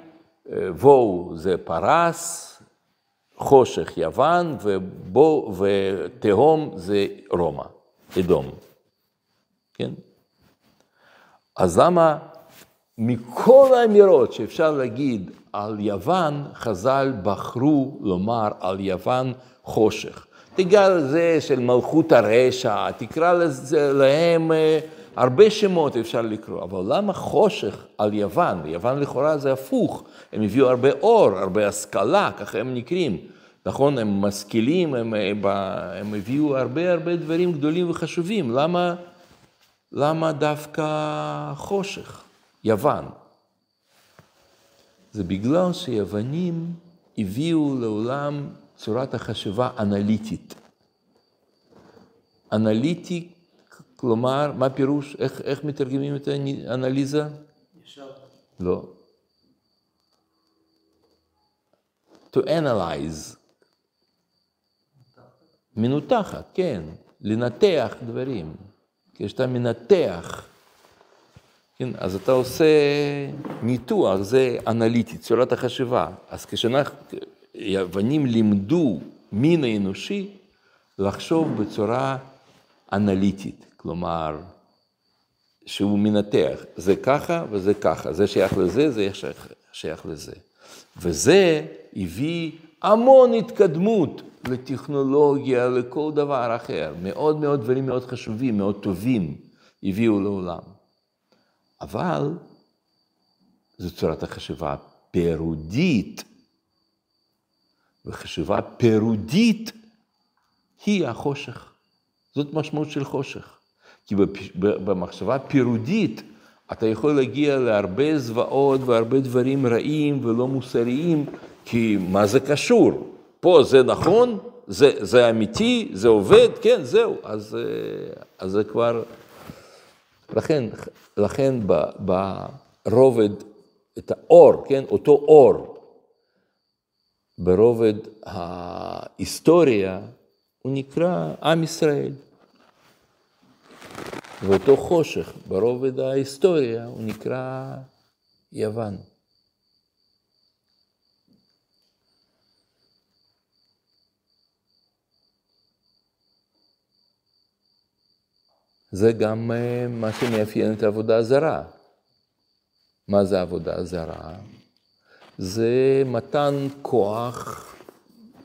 וואו זה פרס, חושך יוון, ובו, ותהום זה רומא, אדום, כן? אז למה מכל האמירות שאפשר להגיד על יוון, חז"ל בחרו לומר על יוון חושך. תיגע לזה של מלכות הרשע, תקרא לזה, להם הרבה שמות אפשר לקרוא, אבל למה חושך על יוון? יוון לכאורה זה הפוך, הם הביאו הרבה אור, הרבה השכלה, ככה הם נקראים, נכון? הם משכילים, הם, הם, הם הביאו הרבה הרבה דברים גדולים וחשובים, למה, למה דווקא חושך? יוון. זה בגלל שיוונים הביאו לעולם צורת החשיבה אנליטית. אנליטי, כלומר, מה פירוש? איך, איך מתרגמים את האנליזה? ישר. לא. To analyze. מנותחת, כן. לנתח דברים. כשאתה מנתח, כן, אז אתה עושה ניתוח, זה אנליטי, צורת החשיבה. אז כשאנחנו... יוונים לימדו מין האנושי לחשוב בצורה אנליטית, כלומר, שהוא מנתח, זה ככה וזה ככה, זה שייך לזה, זה שייך, שייך לזה. וזה הביא המון התקדמות לטכנולוגיה, לכל דבר אחר, מאוד מאוד דברים מאוד חשובים, מאוד טובים הביאו לעולם. אבל זו צורת החשיבה פירודית, וחשיבה פירודית היא החושך. זאת משמעות של חושך. כי במחשבה פירודית אתה יכול להגיע להרבה זוועות והרבה דברים רעים ולא מוסריים, כי מה זה קשור? פה זה נכון, זה, זה אמיתי, זה עובד, כן, זהו. אז, אז זה כבר... לכן, לכן ברובד את האור, כן, אותו אור, ברובד ההיסטוריה, הוא נקרא עם ישראל. ואותו חושך, ברובד ההיסטוריה, הוא נקרא יוון. זה גם מה שמאפיין את העבודה הזרה. מה זה העבודה הזרה? זה מתן כוח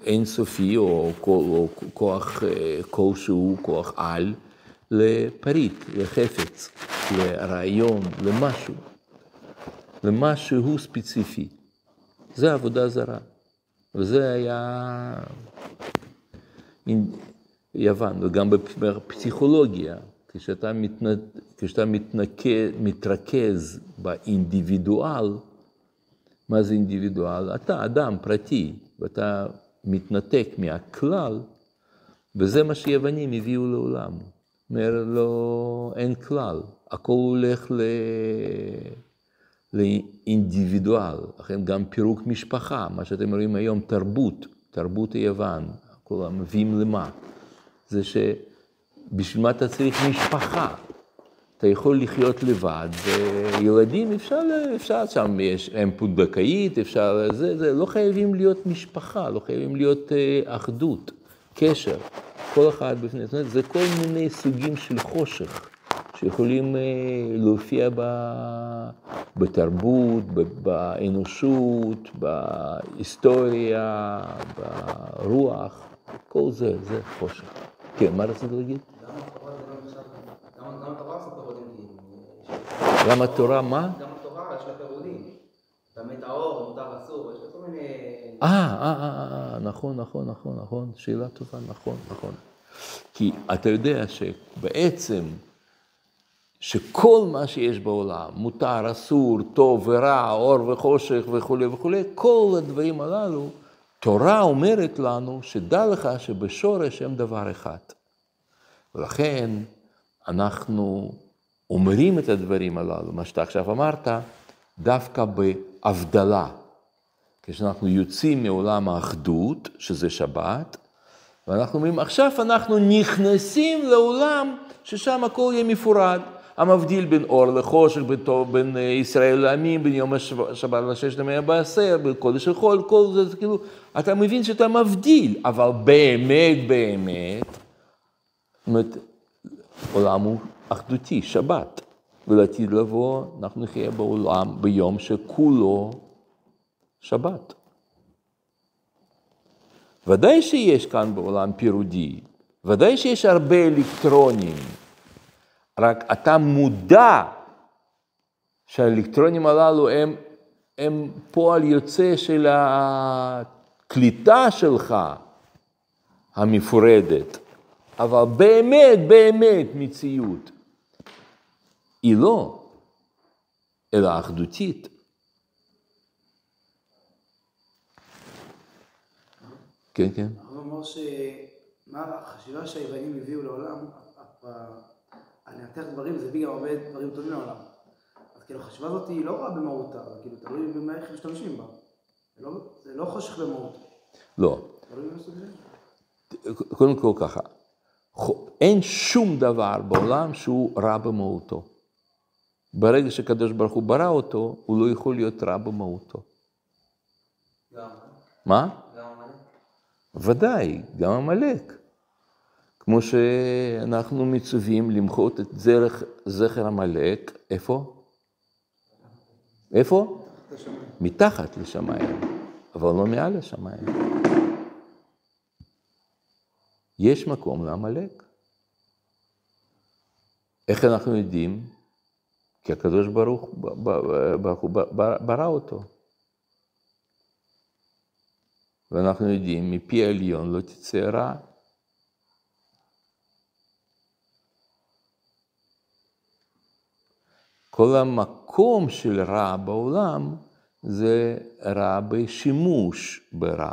אינסופי, או כוח כלשהו, כוח על, לפריט, לחפץ, לרעיון, למשהו, למשהו ספציפי. זה עבודה זרה. וזה היה יוון, וגם בפסיכולוגיה, כשאתה, מתנת... כשאתה מתנקז, מתרכז באינדיבידואל, מה זה אינדיבידואל? אתה אדם פרטי, ואתה מתנתק מהכלל, וזה מה שיוונים הביאו לעולם. אומר לו, אין כלל, הכל הולך ל... לאינדיבידואל. לכן גם פירוק משפחה, מה שאתם רואים היום, תרבות, תרבות היוון, כולם מביאים למה? זה שבשביל מה אתה צריך משפחה? אתה יכול לחיות לבד, וילדים אפשר, אפשר שם, יש הם פונדקאית, אפשר, זה, זה, לא חייבים להיות משפחה, לא חייבים להיות אחדות, קשר, כל אחד בפני, זאת אומרת, זה כל מיני סוגים של חושך, שיכולים להופיע ב, בתרבות, ב, באנושות, בהיסטוריה, ברוח, כל זה, זה חושך. כן, מה רצית להגיד? גם התורה, מה? גם התורה, יש לה פירודים. באמת האור, מותר אסור, יש לה כל מיני... אה, אה, אה, נכון, נכון, נכון, נכון. שאלה טובה, נכון, נכון. כי אתה יודע שבעצם שכל מה שיש בעולם, מותר, אסור, טוב ורע, אור וחושך וכו' וכו', כל הדברים הללו, תורה אומרת לנו שדע לך שבשורש הם דבר אחד. ולכן אנחנו אומרים את הדברים הללו, מה שאתה עכשיו אמרת, דווקא בהבדלה. כשאנחנו יוצאים מעולם האחדות, שזה שבת, ואנחנו אומרים, עכשיו אנחנו נכנסים לעולם ששם הכל יהיה מפורד. המבדיל בין אור לחושך, בין, בין ישראל לעמים, בין יום השבת לששת ימי בעשר, בין קודש לחול, כל זה, כאילו, אתה מבין שאתה מבדיל, אבל באמת, באמת, זאת אומרת, עולם הוא אחדותי, שבת. ולעתיד לבוא, אנחנו נחיה בעולם ביום שכולו שבת. ודאי שיש כאן בעולם פירודי, ודאי שיש הרבה אלקטרונים, רק אתה מודע שהאלקטרונים הללו הם, הם פועל יוצא של הקליטה שלך המפורדת, אבל באמת, באמת מציאות היא לא, אלא אחדותית. כן, כן. הוא אומר שהחשיבה שהיוונים הביאו לעולם, אני אתך דברים, זה בגלל הרבה דברים טובים לעולם. אז כאילו, החשיבה הזאת היא לא רואה במהותה, כאילו, תראי במה איך משתמשים בה. זה לא חושך במהות. לא. קודם כל ככה, אין שום דבר בעולם שהוא רע במהותו. ברגע שקדוש ברוך הוא ברא אותו, הוא לא יכול להיות רע במהותו. גם. מה? גם. ודאי, גם המלאק. כמו שאנחנו מצווים למחות את זכר המלאק, איפה? איפה? מתחת לשמיים, אבל לא מעל השמיים. יש מקום להמלאק. איך אנחנו יודעים? כי הקדוש ברוך הוא ברא אותו. ואנחנו יודעים, מפי העליון לא תצא רע. כל המקום של רע בעולם זה רע בשימוש ברע.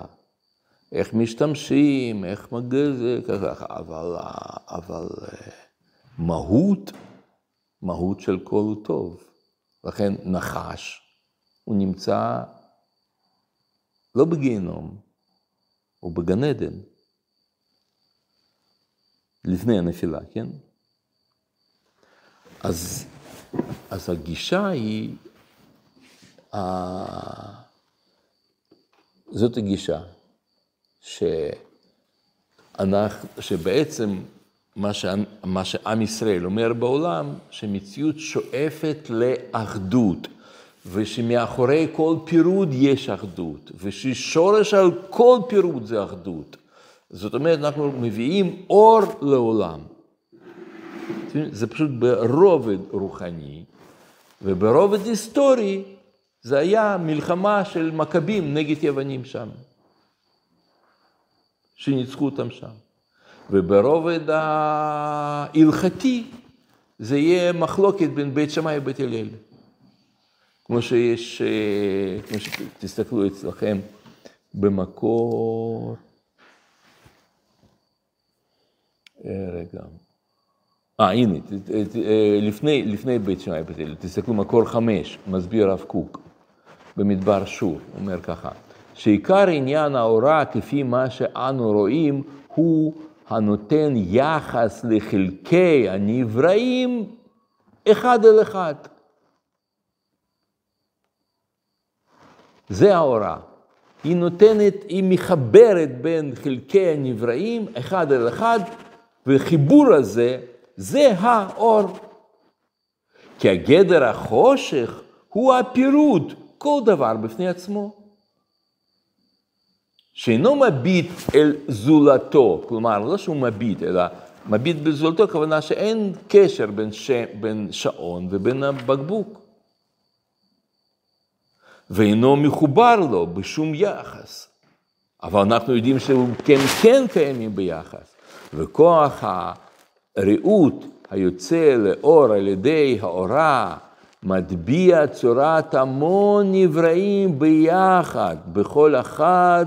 איך משתמשים, איך מגזים, ככה. אבל, אבל מהות, מהות של כל הוא טוב. לכן נחש, הוא נמצא לא בגיהנום, הוא בגן עדן. לפני הנפילה, כן? אז... אז הגישה היא, זאת הגישה, שבעצם מה שעם ישראל אומר בעולם, שמציאות שואפת לאחדות, ושמאחורי כל פירוד יש אחדות, וששורש על כל פירוד זה אחדות. זאת אומרת, אנחנו מביאים אור לעולם. זה פשוט ברובד רוחני, וברובד היסטורי זה היה מלחמה של מקבים נגד יוונים שם, שניצחו אותם שם. וברובד ההלכתי זה יהיה מחלוקת בין בית שמאי ובית הלל. כמו שיש, כמו שתסתכלו אצלכם במקור... רגע. אה, הנה, לפני, לפני בית שמאי ובית הלל, תסתכלו מקור חמש, מסביר רב קוק, במדבר שור, אומר ככה, שעיקר עניין האורה כפי מה שאנו רואים, הוא הנותן יחס לחלקי הנבראים אחד אל אחד. זה האורה. היא נותנת, היא מחברת בין חלקי הנבראים אחד אל אחד, וחיבור הזה, זה האור. כי הגדר החושך הוא הפירוד, כל דבר בפני עצמו. שאינו מביט אל זולתו, כלומר, לא שהוא מביט, אלא מביט בזולתו, הכוונה שאין קשר בין, ש... בין שעון ובין הבקבוק. ואינו מחובר לו בשום יחס. אבל אנחנו יודעים שהם כן כן קיימים ביחס. וכוח ה... ראות היוצא לאור על ידי האורה, מטביע צורת המון נבראים ביחד, בכל אחד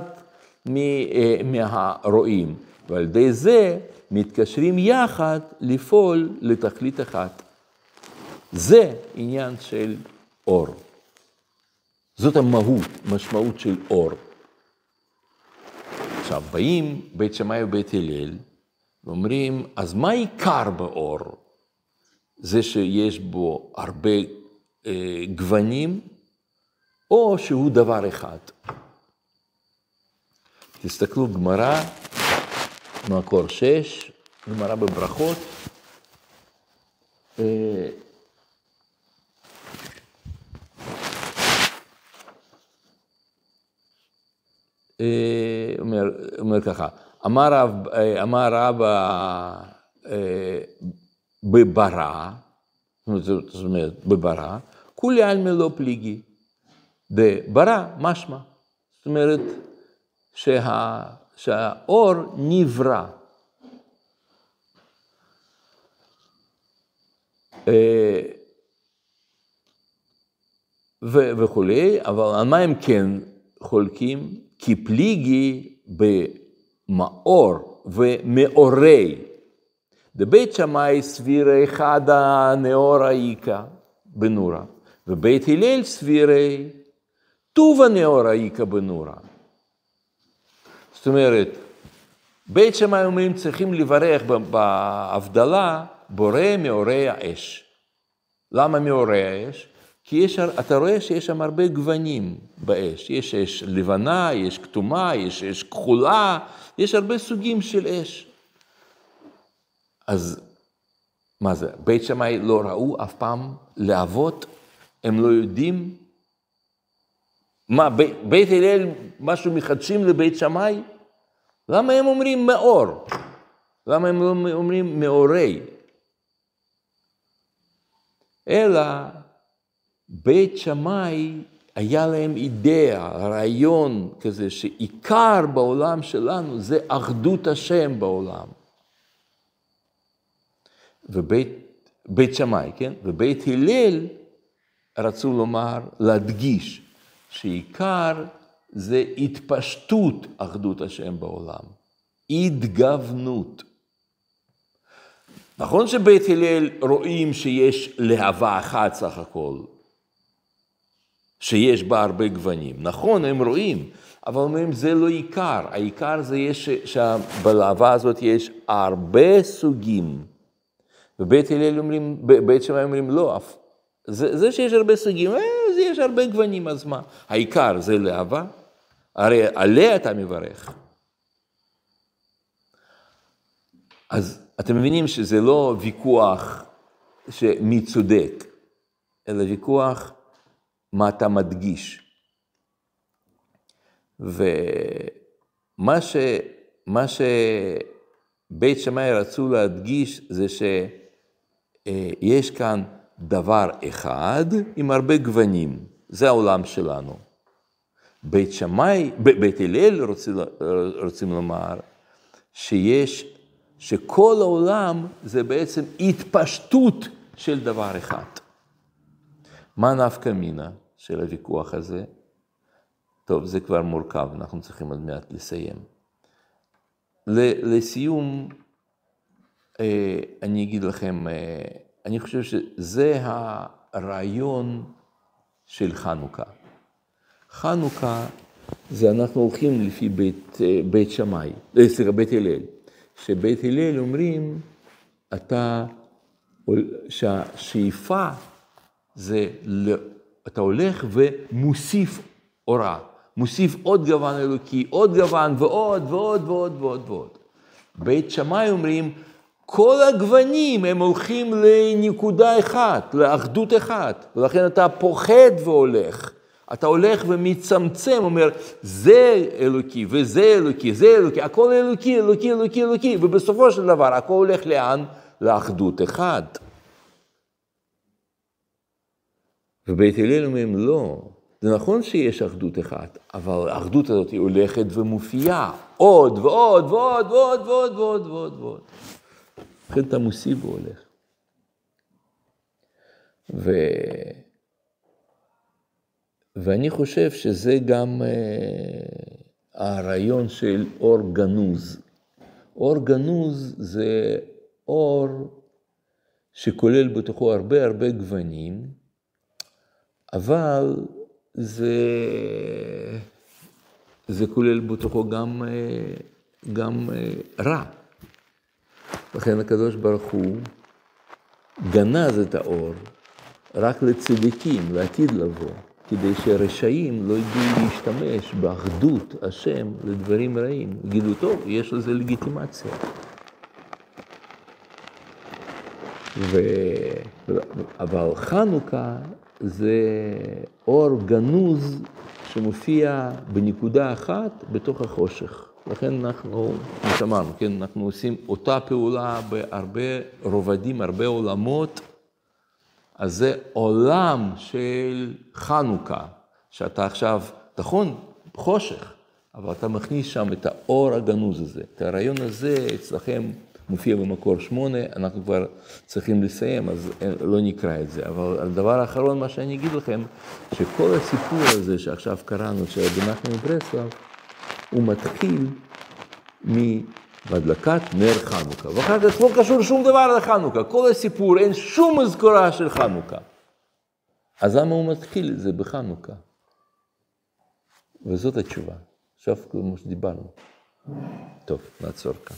מהרואים. ועל ידי זה מתקשרים יחד לפעול לתכלית אחת. זה עניין של אור. זאת המהות, משמעות של אור. עכשיו, באים בית שמאי ובית הלל, ואומרים, אז מה עיקר באור? זה שיש בו הרבה אה, גוונים, או שהוא דבר אחד? תסתכלו בגמרא, מקור שש, גמרא בברכות, אה, אומר, אומר ככה, אמר רב, אמר רב בברא, זאת אומרת, בברא, כולי עלמא לא פליגי, בברא משמע, זאת אומרת, שה, שהאור נברא. וכולי, אבל על מה הם כן חולקים? כי פליגי במאור ומאורי. בית שמאי סבירי חדה נאורה איקה בנורה, ובית הלל סבירי טובה נאורה איקה בנורה. זאת אומרת, בית שמאי אומרים צריכים לברך בהבדלה בורא מאורי האש. למה מאורי האש? כי יש, אתה רואה שיש שם הרבה גוונים באש. יש אש לבנה, יש כתומה, יש אש כחולה, יש הרבה סוגים של אש. אז מה זה? בית שמאי לא ראו אף פעם להבות, הם לא יודעים. מה, בית, בית הלל משהו מחדשים לבית שמאי? למה הם אומרים מאור? למה הם לא אומרים מאורי? אלא בית שמאי היה להם אידאה, רעיון כזה, שעיקר בעולם שלנו זה אחדות השם בעולם. ובית בית שמאי, כן? ובית הלל רצו לומר, להדגיש, שעיקר זה התפשטות אחדות השם בעולם. התגוונות. נכון שבית הלל רואים שיש להבה אחת סך הכל, שיש בה הרבה גוונים. נכון, הם רואים, אבל אומרים, זה לא עיקר. העיקר זה יש, שבלהבה הזאת יש הרבה סוגים. ובית הלל אומרים, בית שמאי אומרים, לא, זה, זה שיש הרבה סוגים, אז יש הרבה גוונים, אז מה? העיקר זה להבה, הרי עליה אתה מברך. אז אתם מבינים שזה לא ויכוח שמי צודק, אלא ויכוח מה אתה מדגיש. ומה ש, מה שבית שמאי רצו להדגיש זה שיש כאן דבר אחד עם הרבה גוונים. זה העולם שלנו. בית שמאי, בית הלל רוצים, רוצים לומר שיש, שכל העולם זה בעצם התפשטות של דבר אחד. מה נפקא מינה של הוויכוח הזה? טוב, זה כבר מורכב, אנחנו צריכים עוד מעט לסיים. לסיום, אני אגיד לכם, אני חושב שזה הרעיון של חנוכה. חנוכה זה אנחנו הולכים לפי בית, בית שמאי, סליחה, בית הלל. שבית הלל אומרים, אתה, שהשאיפה זה, אתה הולך ומוסיף אורה, מוסיף עוד גוון אלוקי, עוד גוון ועוד ועוד ועוד ועוד ועוד. בית שמאי אומרים, כל הגוונים הם הולכים לנקודה אחת, לאחדות אחת, ולכן אתה פוחד והולך. אתה הולך ומצמצם, אומר, זה אלוקי, וזה אלוקי, זה אלוקי, הכל אלוקי, אלוקי, אלוקי, אלוקי, ובסופו של דבר, הכל הולך לאן? לאחדות אחד. ובית הלל אומרים, לא, זה נכון שיש אחדות אחת, אבל האחדות הזאת היא הולכת ומופיעה, עוד ועוד ועוד ועוד ועוד ועוד ועוד. לכן אתה מוסיף והולך. ו... ואני חושב שזה גם הרעיון של אור גנוז. אור גנוז זה אור שכולל בתוכו הרבה הרבה גוונים, אבל זה, זה כולל בתוכו גם, גם רע. לכן הקדוש ברוך הוא גנז את האור רק לצדיקים, לעתיד לבוא, כדי שהרשעים לא ידעו להשתמש באחדות השם לדברים רעים. יגידו, טוב, יש לזה לגיטימציה. ו... אבל חנוכה זה אור גנוז שמופיע בנקודה אחת בתוך החושך. לכן אנחנו, שמענו, כן, אנחנו עושים אותה פעולה בהרבה רובדים, הרבה עולמות. אז זה עולם של חנוכה, שאתה עכשיו, נכון, חושך, אבל אתה מכניס שם את האור הגנוז הזה. את הרעיון הזה אצלכם מופיע במקור שמונה, אנחנו כבר צריכים לסיים, אז לא נקרא את זה. אבל הדבר האחרון, מה שאני אגיד לכם, שכל הסיפור הזה שעכשיו קראנו, של רבי נחמן מברסלב, הוא מתחיל מבדלקת נר חנוכה. ואחר כך לא קשור שום דבר לחנוכה. כל הסיפור, אין שום מזכורה של חנוכה. אז למה הוא מתחיל את זה בחנוכה? וזאת התשובה. עכשיו כמו שדיברנו. טוב, נעצור כאן.